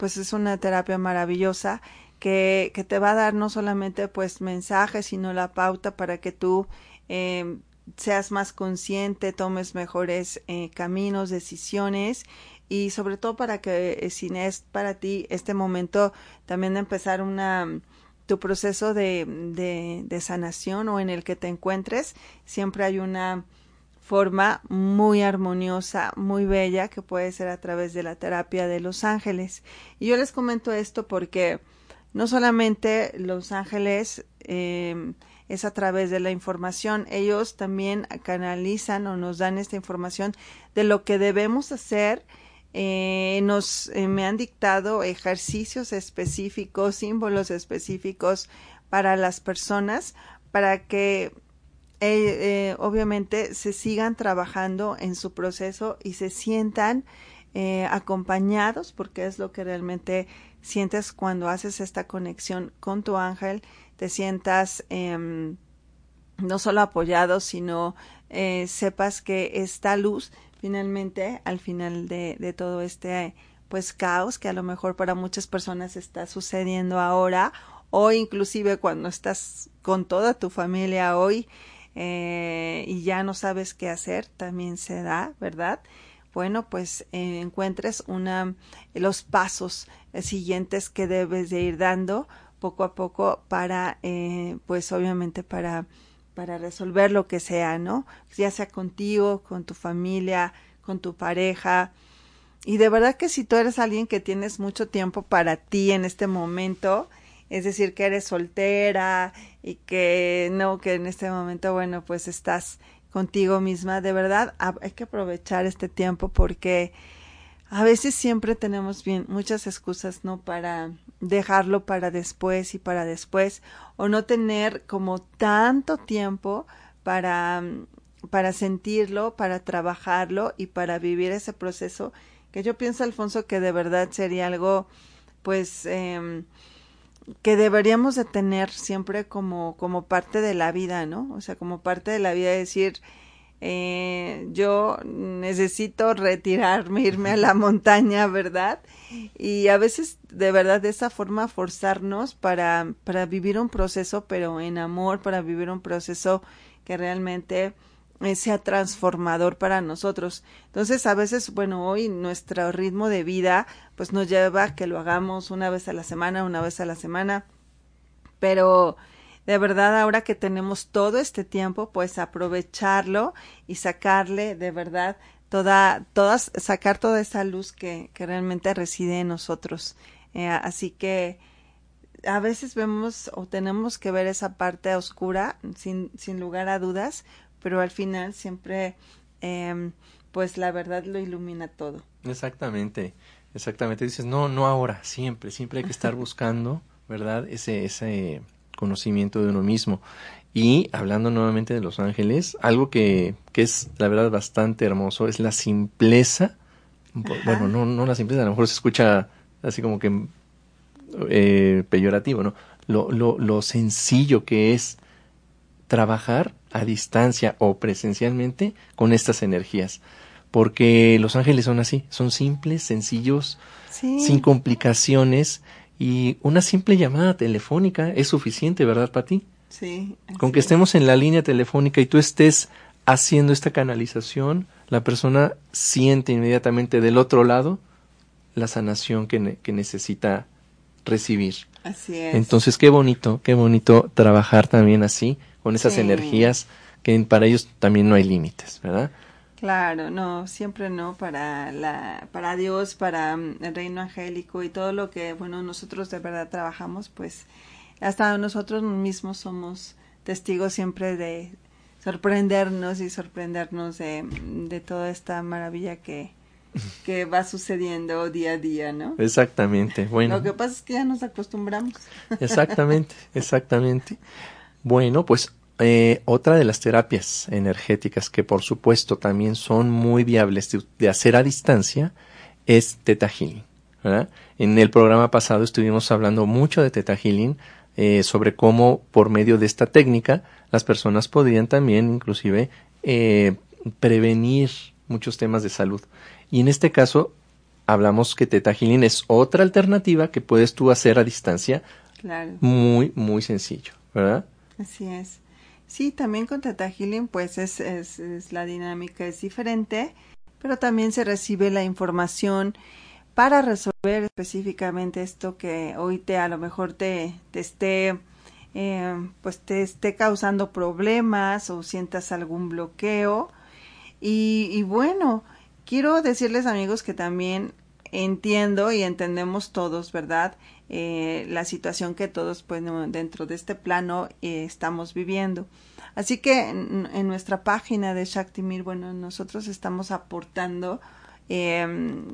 pues es una terapia maravillosa que, que te va a dar no solamente pues mensajes, sino la pauta para que tú eh, seas más consciente, tomes mejores eh, caminos, decisiones, y sobre todo para que eh, si es para ti este momento también de empezar una, tu proceso de, de, de sanación, o en el que te encuentres, siempre hay una forma muy armoniosa, muy bella, que puede ser a través de la terapia de los ángeles. Y yo les comento esto porque no solamente los ángeles eh, es a través de la información, ellos también canalizan o nos dan esta información de lo que debemos hacer. Eh, nos eh, me han dictado ejercicios específicos, símbolos específicos para las personas, para que Eh, eh, obviamente se sigan trabajando en su proceso y se sientan eh, acompañados, porque es lo que realmente sientes cuando haces esta conexión con tu ángel. Te sientas eh, no solo apoyado, sino eh, sepas que esta luz finalmente al final de, de todo este pues caos que a lo mejor para muchas personas está sucediendo ahora, o inclusive cuando estás con toda tu familia hoy Eh, y ya no sabes qué hacer, también se da, ¿verdad? Bueno, pues eh, encuentres una, los pasos siguientes que debes de ir dando poco a poco para, eh, pues obviamente para, para resolver lo que sea, ¿no? Ya sea contigo, con tu familia, con tu pareja. Y de verdad que si tú eres alguien que tienes mucho tiempo para ti en este momento, es decir, que eres soltera y que no, que en este momento, bueno, pues estás contigo misma. De verdad, hay que aprovechar este tiempo, porque a veces siempre tenemos bien muchas excusas, ¿no? Para dejarlo para después y para después, o no tener como tanto tiempo para, para sentirlo, para trabajarlo y para vivir ese proceso, que yo pienso, Alfonso, que de verdad sería algo, pues... Eh, que deberíamos de tener siempre como, como parte de la vida, ¿no? O sea, como parte de la vida, decir, eh, yo necesito retirarme, irme a la montaña, ¿verdad? Y a veces, de verdad, de esa forma forzarnos para, para vivir un proceso, pero en amor, para vivir un proceso que realmente sea transformador para nosotros. Entonces, a veces, bueno, hoy nuestro ritmo de vida, pues nos lleva a que lo hagamos una vez a la semana, una vez a la semana, pero de verdad, ahora que tenemos todo este tiempo, pues aprovecharlo y sacarle de verdad toda, todas, sacar toda esa luz que, que realmente reside en nosotros. Eh, así que a veces vemos o tenemos que ver esa parte oscura, sin, sin lugar a dudas, pero al final siempre, eh, pues la verdad lo ilumina todo. Exactamente, exactamente. Dices, no, no ahora, siempre, siempre hay que estar buscando, ¿verdad? Ese, ese conocimiento de uno mismo. Y hablando nuevamente de los ángeles, algo que, que es, la verdad, bastante hermoso, es la simpleza. Ajá. Bueno, no, no la simpleza, a lo mejor se escucha así como que eh, peyorativo, ¿no? Lo, lo, lo sencillo que es trabajar a distancia o presencialmente con estas energías, porque los ángeles son así, son simples, sencillos, sí, sin complicaciones, y una simple llamada telefónica es suficiente, ¿verdad, Pati? Sí. Con que estemos en la línea telefónica y tú estés haciendo esta canalización, la persona siente inmediatamente del otro lado la sanación que, ne- que necesita recibir. Así es. Entonces, qué bonito, qué bonito trabajar también así, con esas sí, energías que para ellos también no hay límites, ¿verdad? Claro, no, siempre no, para la, para Dios, para el reino angélico y todo lo que, bueno, nosotros de verdad trabajamos, pues hasta nosotros mismos somos testigos siempre de sorprendernos y sorprendernos de, de toda esta maravilla que, que va sucediendo día a día, ¿no? Exactamente, bueno. Lo que pasa es que ya nos acostumbramos. Exactamente, exactamente. Bueno, pues eh, otra de las terapias energéticas que por supuesto también son muy viables de, de hacer a distancia es Theta Healing, ¿verdad? En el programa pasado estuvimos hablando mucho de Theta Healing, eh, sobre cómo por medio de esta técnica las personas podrían también inclusive eh, prevenir muchos temas de salud. Y en este caso hablamos que Theta Healing es otra alternativa que puedes tú hacer a distancia, claro, muy, muy sencillo, ¿verdad? Así es. Sí, también con Theta Healing, pues es, es, es la dinámica es diferente, pero también se recibe la información para resolver específicamente esto que hoy te a lo mejor te, te esté eh, pues te esté causando problemas o sientas algún bloqueo. Y, y bueno, quiero decirles, amigos, que también entiendo y entendemos todos, ¿verdad? Eh, la situación que todos, pues, dentro de este plano eh, estamos viviendo. Así que en, en nuestra página de Shaktimir, bueno, nosotros estamos aportando eh,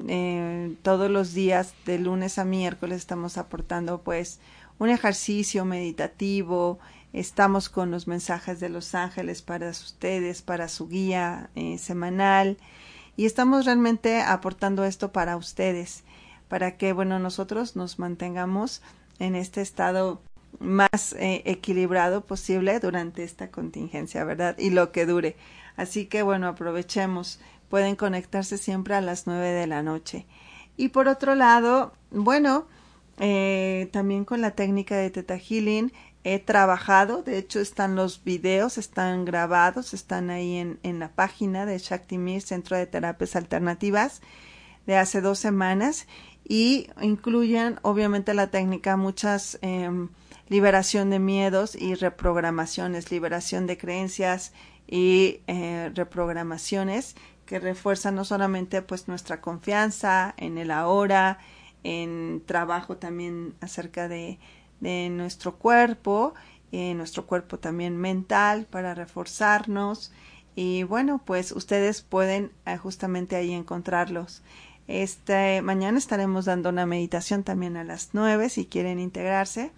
eh, todos los días, de lunes a miércoles, estamos aportando, pues, un ejercicio meditativo. Estamos con los mensajes de los ángeles para ustedes, para su guía eh, semanal. Y estamos realmente aportando esto para ustedes, para que, bueno, nosotros nos mantengamos en este estado más eh, equilibrado posible durante esta contingencia, ¿verdad? Y lo que dure. Así que, bueno, aprovechemos. Pueden conectarse siempre a las nueve de la noche. Y por otro lado, bueno, eh, también con la técnica de Theta Healing he trabajado. De hecho, están los videos, están grabados, están ahí en, en la página de Shaktimir, Centro de Terapias Alternativas, de hace dos semanas, y incluyen obviamente la técnica muchas eh, liberación de miedos y reprogramaciones, liberación de creencias y eh, reprogramaciones que refuerzan no solamente pues nuestra confianza en el ahora, en trabajo también acerca de, de nuestro cuerpo, eh, nuestro cuerpo también mental para reforzarnos. Y bueno, pues ustedes pueden eh, justamente ahí encontrarlos. Este, mañana estaremos dando una meditación también a las nueve, si quieren integrarse,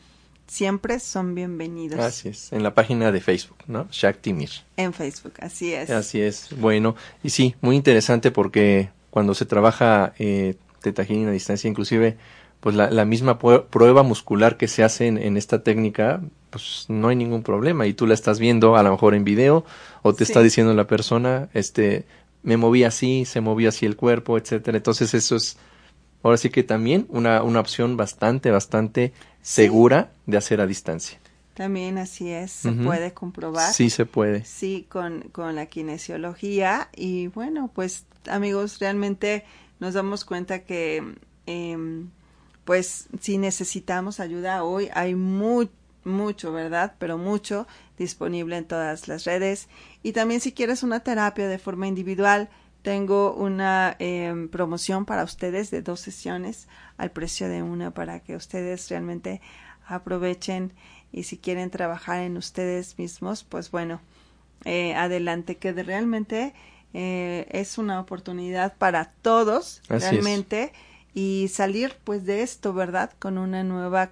siempre son bienvenidos. Así es, en la página de Facebook, ¿no? Shaktimir. En Facebook, así es. Así es, bueno, y sí, muy interesante porque cuando se trabaja eh, Theta Healing a distancia, inclusive pues la, la misma prueba muscular que se hace en, en esta técnica, pues no hay ningún problema. Y tú la estás viendo a lo mejor en video, o te sí. está diciendo la persona, este, me moví así, se movió así el cuerpo, etcétera. Entonces eso es, ahora sí que también una, una opción bastante, bastante segura sí. de hacer a distancia. También así es, se uh-huh. puede comprobar. Sí, se puede. Sí, con, con la kinesiología. Y bueno, pues amigos, realmente nos damos cuenta que eh, pues si necesitamos ayuda hoy, hay muy, mucho, ¿verdad? Pero mucho disponible en todas las redes. Y también si quieres una terapia de forma individual, tengo una eh, promoción para ustedes de dos sesiones al precio de una, para que ustedes realmente aprovechen. Y si quieren trabajar en ustedes mismos, pues bueno, eh, adelante, que de realmente eh, es una oportunidad para todos. Así realmente es. Y salir pues de esto, ¿verdad? Con una nueva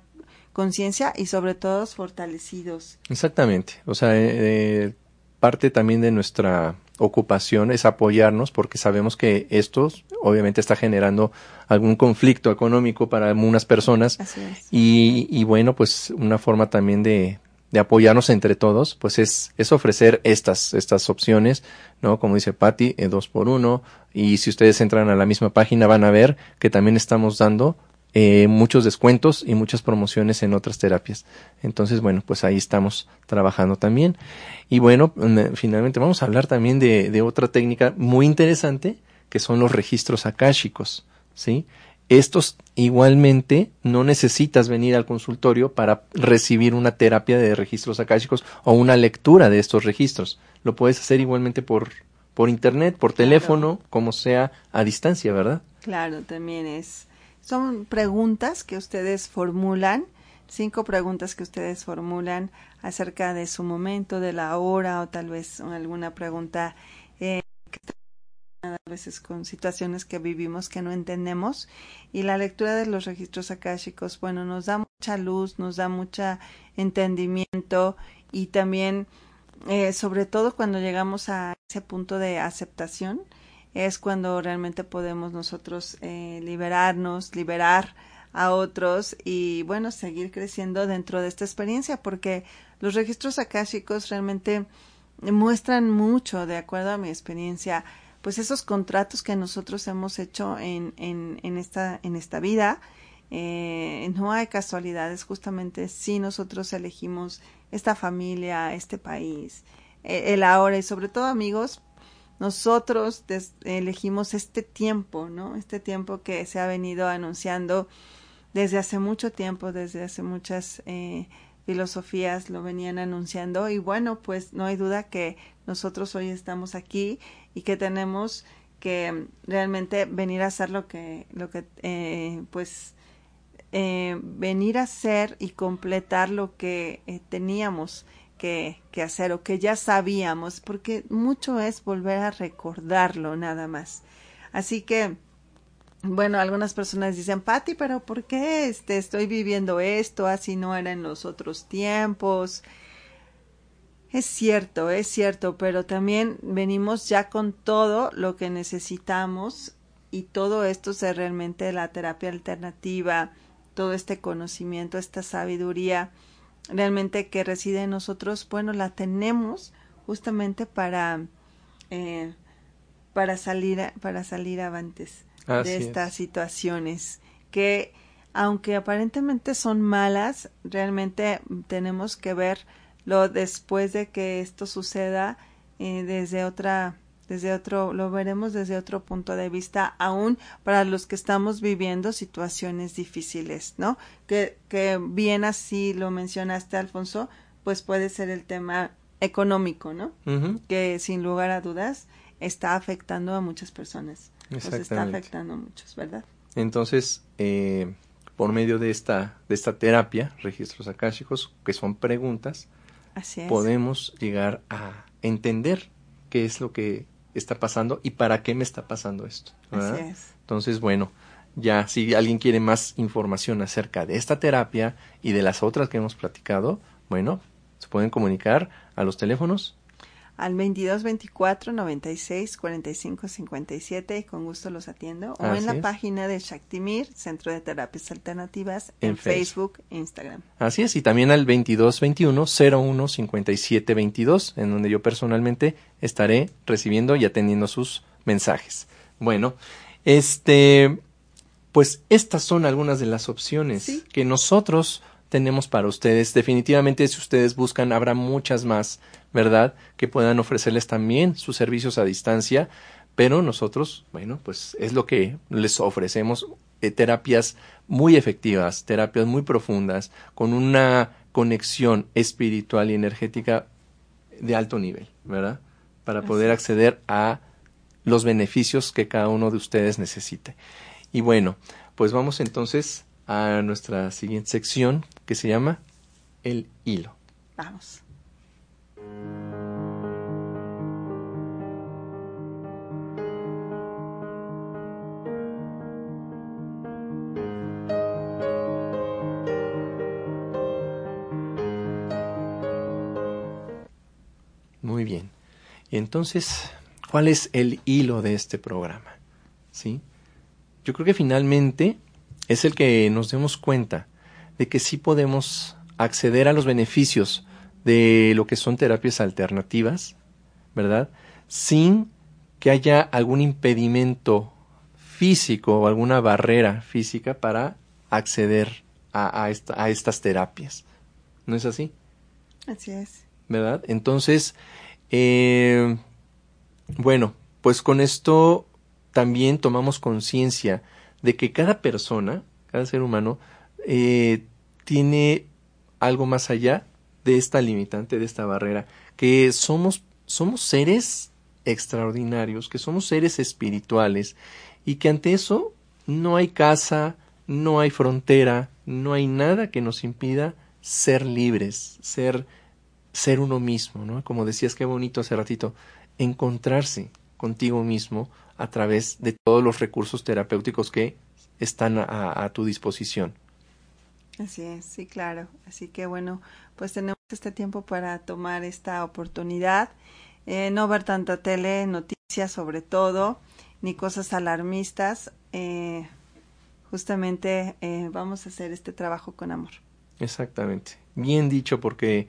conciencia y sobre todo fortalecidos. Exactamente. O sea, eh, parte también de nuestra ocupación es apoyarnos, porque sabemos que esto obviamente está generando algún conflicto económico para algunas personas. Así es. Y, y bueno, pues una forma también de, de apoyarnos entre todos, pues es, es ofrecer estas, estas opciones, ¿no? Como dice Pati, eh, dos por uno, y si ustedes entran a la misma página van a ver que también estamos dando eh, muchos descuentos y muchas promociones en otras terapias. Entonces, bueno, pues ahí estamos trabajando también. Y bueno, finalmente vamos a hablar también de, de otra técnica muy interesante, que son los registros akáshicos, ¿sí? Estos igualmente no necesitas venir al consultorio para recibir una terapia de registros akáshicos o una lectura de estos registros. Lo puedes hacer igualmente por, por internet, por claro. teléfono, como sea, a distancia, ¿verdad? Claro, también es. Son preguntas que ustedes formulan, cinco preguntas que ustedes formulan acerca de su momento, de la hora, o tal vez alguna pregunta eh, que a veces con situaciones que vivimos que no entendemos. Y la lectura de los registros akáshicos, bueno, nos da mucha luz, nos da mucho entendimiento, y también eh, sobre todo cuando llegamos a ese punto de aceptación es cuando realmente podemos nosotros eh, liberarnos, liberar a otros y bueno, seguir creciendo dentro de esta experiencia, porque los registros akáshicos realmente muestran mucho, de acuerdo a mi experiencia, pues esos contratos que nosotros hemos hecho en, en, en, esta, en esta vida. Eh, no hay casualidades, justamente si nosotros elegimos esta familia, este país, eh, el ahora, y sobre todo amigos, nosotros des- elegimos este tiempo, ¿no? Este tiempo que se ha venido anunciando desde hace mucho tiempo, desde hace muchas eh, filosofías lo venían anunciando, y bueno, pues no hay duda que nosotros hoy estamos aquí y que tenemos que realmente venir a hacer lo que, lo que eh, pues, eh, venir a hacer y completar lo que eh, teníamos que, que hacer, o que ya sabíamos, porque mucho es volver a recordarlo nada más. Así que, bueno, algunas personas dicen, Pati, pero ¿por qué este, estoy viviendo esto? Así no era en los otros tiempos. Es cierto, es cierto, pero también venimos ya con todo lo que necesitamos, y todo esto es realmente la terapia alternativa, todo este conocimiento, esta sabiduría realmente que reside en nosotros, bueno, la tenemos justamente para, eh, para salir, para salir avantes Así de estas es. situaciones que, aunque aparentemente son malas, realmente tenemos que ver lo después de que esto suceda, eh, desde otra, desde otro, lo veremos desde otro punto de vista, aún para los que estamos viviendo situaciones difíciles, ¿no? Que, que bien así lo mencionaste, Alfonso, pues puede ser el tema económico, ¿no? Uh-huh. Que sin lugar a dudas está afectando a muchas personas. Exactamente. Nos está afectando a muchos, ¿verdad? Entonces, eh, por medio de esta, de esta terapia, registros akáshicos, que son preguntas, Así es. podemos llegar a entender qué es lo que está pasando y para qué me está pasando esto, ¿verdad? Así es. Entonces, bueno, ya si alguien quiere más información acerca de esta terapia y de las otras que hemos platicado, bueno, se pueden comunicar a los teléfonos. al veintidós veinticuatro noventa y seis cuarenta y cinco cincuenta y siete y con gusto los atiendo. O así en la es. página de Shaktimir, Centro de Terapias Alternativas, en, en Facebook e Instagram. Así es, y también al veintidós veintiuno cero uno cincuenta y siete veintidós, en donde yo personalmente estaré recibiendo y atendiendo sus mensajes. Bueno, este, pues estas son algunas de las opciones ¿Sí? que nosotros tenemos para ustedes. Definitivamente, si ustedes buscan, habrá muchas más, ¿verdad?, que puedan ofrecerles también sus servicios a distancia, pero nosotros, bueno, pues es lo que les ofrecemos, eh, terapias muy efectivas, terapias muy profundas, con una conexión espiritual y energética de alto nivel, ¿verdad?, para poder acceder a los beneficios que cada uno de ustedes necesite. Y bueno, pues vamos entonces a nuestra siguiente sección, que se llama El Hilo. Vamos. Muy bien. Y entonces, ¿cuál es el hilo de este programa? ¿Sí? Yo creo que finalmente es el que nos demos cuenta de que sí podemos acceder a los beneficios de lo que son terapias alternativas, ¿verdad?, sin que haya algún impedimento físico o alguna barrera física para acceder a, a, esta, a estas terapias. ¿No es así? Así es. ¿Verdad? Entonces, eh, bueno, pues con esto también tomamos conciencia de que cada persona, cada ser humano, eh, tiene algo más allá de esta limitante, de esta barrera, que somos, somos seres extraordinarios, que somos seres espirituales, y que ante eso no hay casa, no hay frontera, no hay nada que nos impida ser libres, ser, ser uno mismo, ¿no? Como decías, qué bonito hace ratito, encontrarse contigo mismo a través de todos los recursos terapéuticos que están a, a tu disposición. Así es, sí, claro. Así que bueno, pues tenemos este tiempo para tomar esta oportunidad, eh, no ver tanta tele, noticias sobre todo, ni cosas alarmistas. Eh, justamente eh, vamos a hacer este trabajo con amor. Exactamente. Bien dicho, porque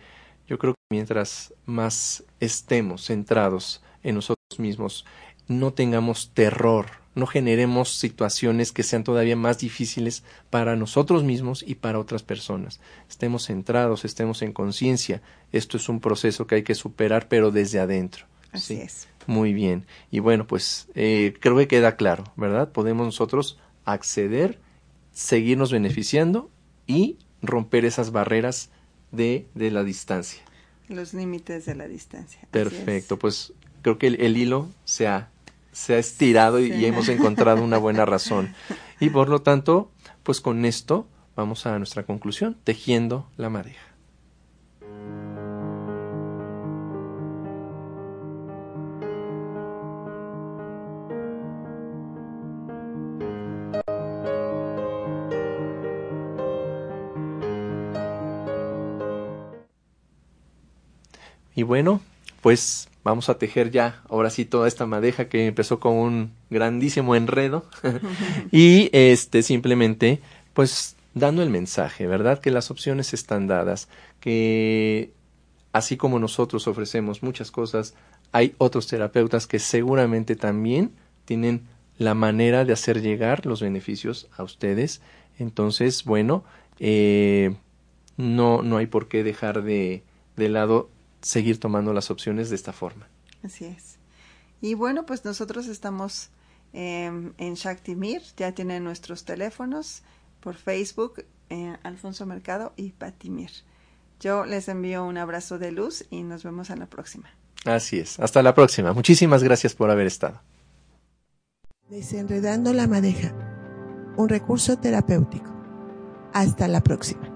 yo creo que mientras más estemos centrados en nosotros mismos, no tengamos terror, no generemos situaciones que sean todavía más difíciles para nosotros mismos y para otras personas. Estemos centrados, estemos en conciencia. Esto es un proceso que hay que superar, pero desde adentro. Así ¿sí? es. Muy bien. Y bueno, pues eh, creo que queda claro, ¿verdad? Podemos nosotros acceder, seguirnos beneficiando y romper esas barreras de, de la distancia. Los límites de la distancia. Así Perfecto. Es. Pues creo que el, el hilo se ha se ha estirado y, sí. y hemos encontrado una buena razón. Y por lo tanto, pues con esto vamos a nuestra conclusión, tejiendo la madeja. Y bueno, pues vamos a tejer ya, ahora sí, toda esta madeja que empezó con un grandísimo enredo y este simplemente, pues, dando el mensaje, ¿verdad?, que las opciones están dadas, que así como nosotros ofrecemos muchas cosas, hay otros terapeutas que seguramente también tienen la manera de hacer llegar los beneficios a ustedes. Entonces, bueno, eh, no, no hay por qué dejar de, de lado seguir tomando las opciones de esta forma. Así es. Y bueno, pues nosotros estamos eh, en Shaktimir, ya tienen nuestros teléfonos por Facebook, eh, Alfonso Mercado y Patimir. Yo les envío un abrazo de luz y nos vemos en la próxima. Así es, hasta la próxima. Muchísimas gracias por haber estado. Desenredando la Madeja, un recurso terapéutico. Hasta la próxima.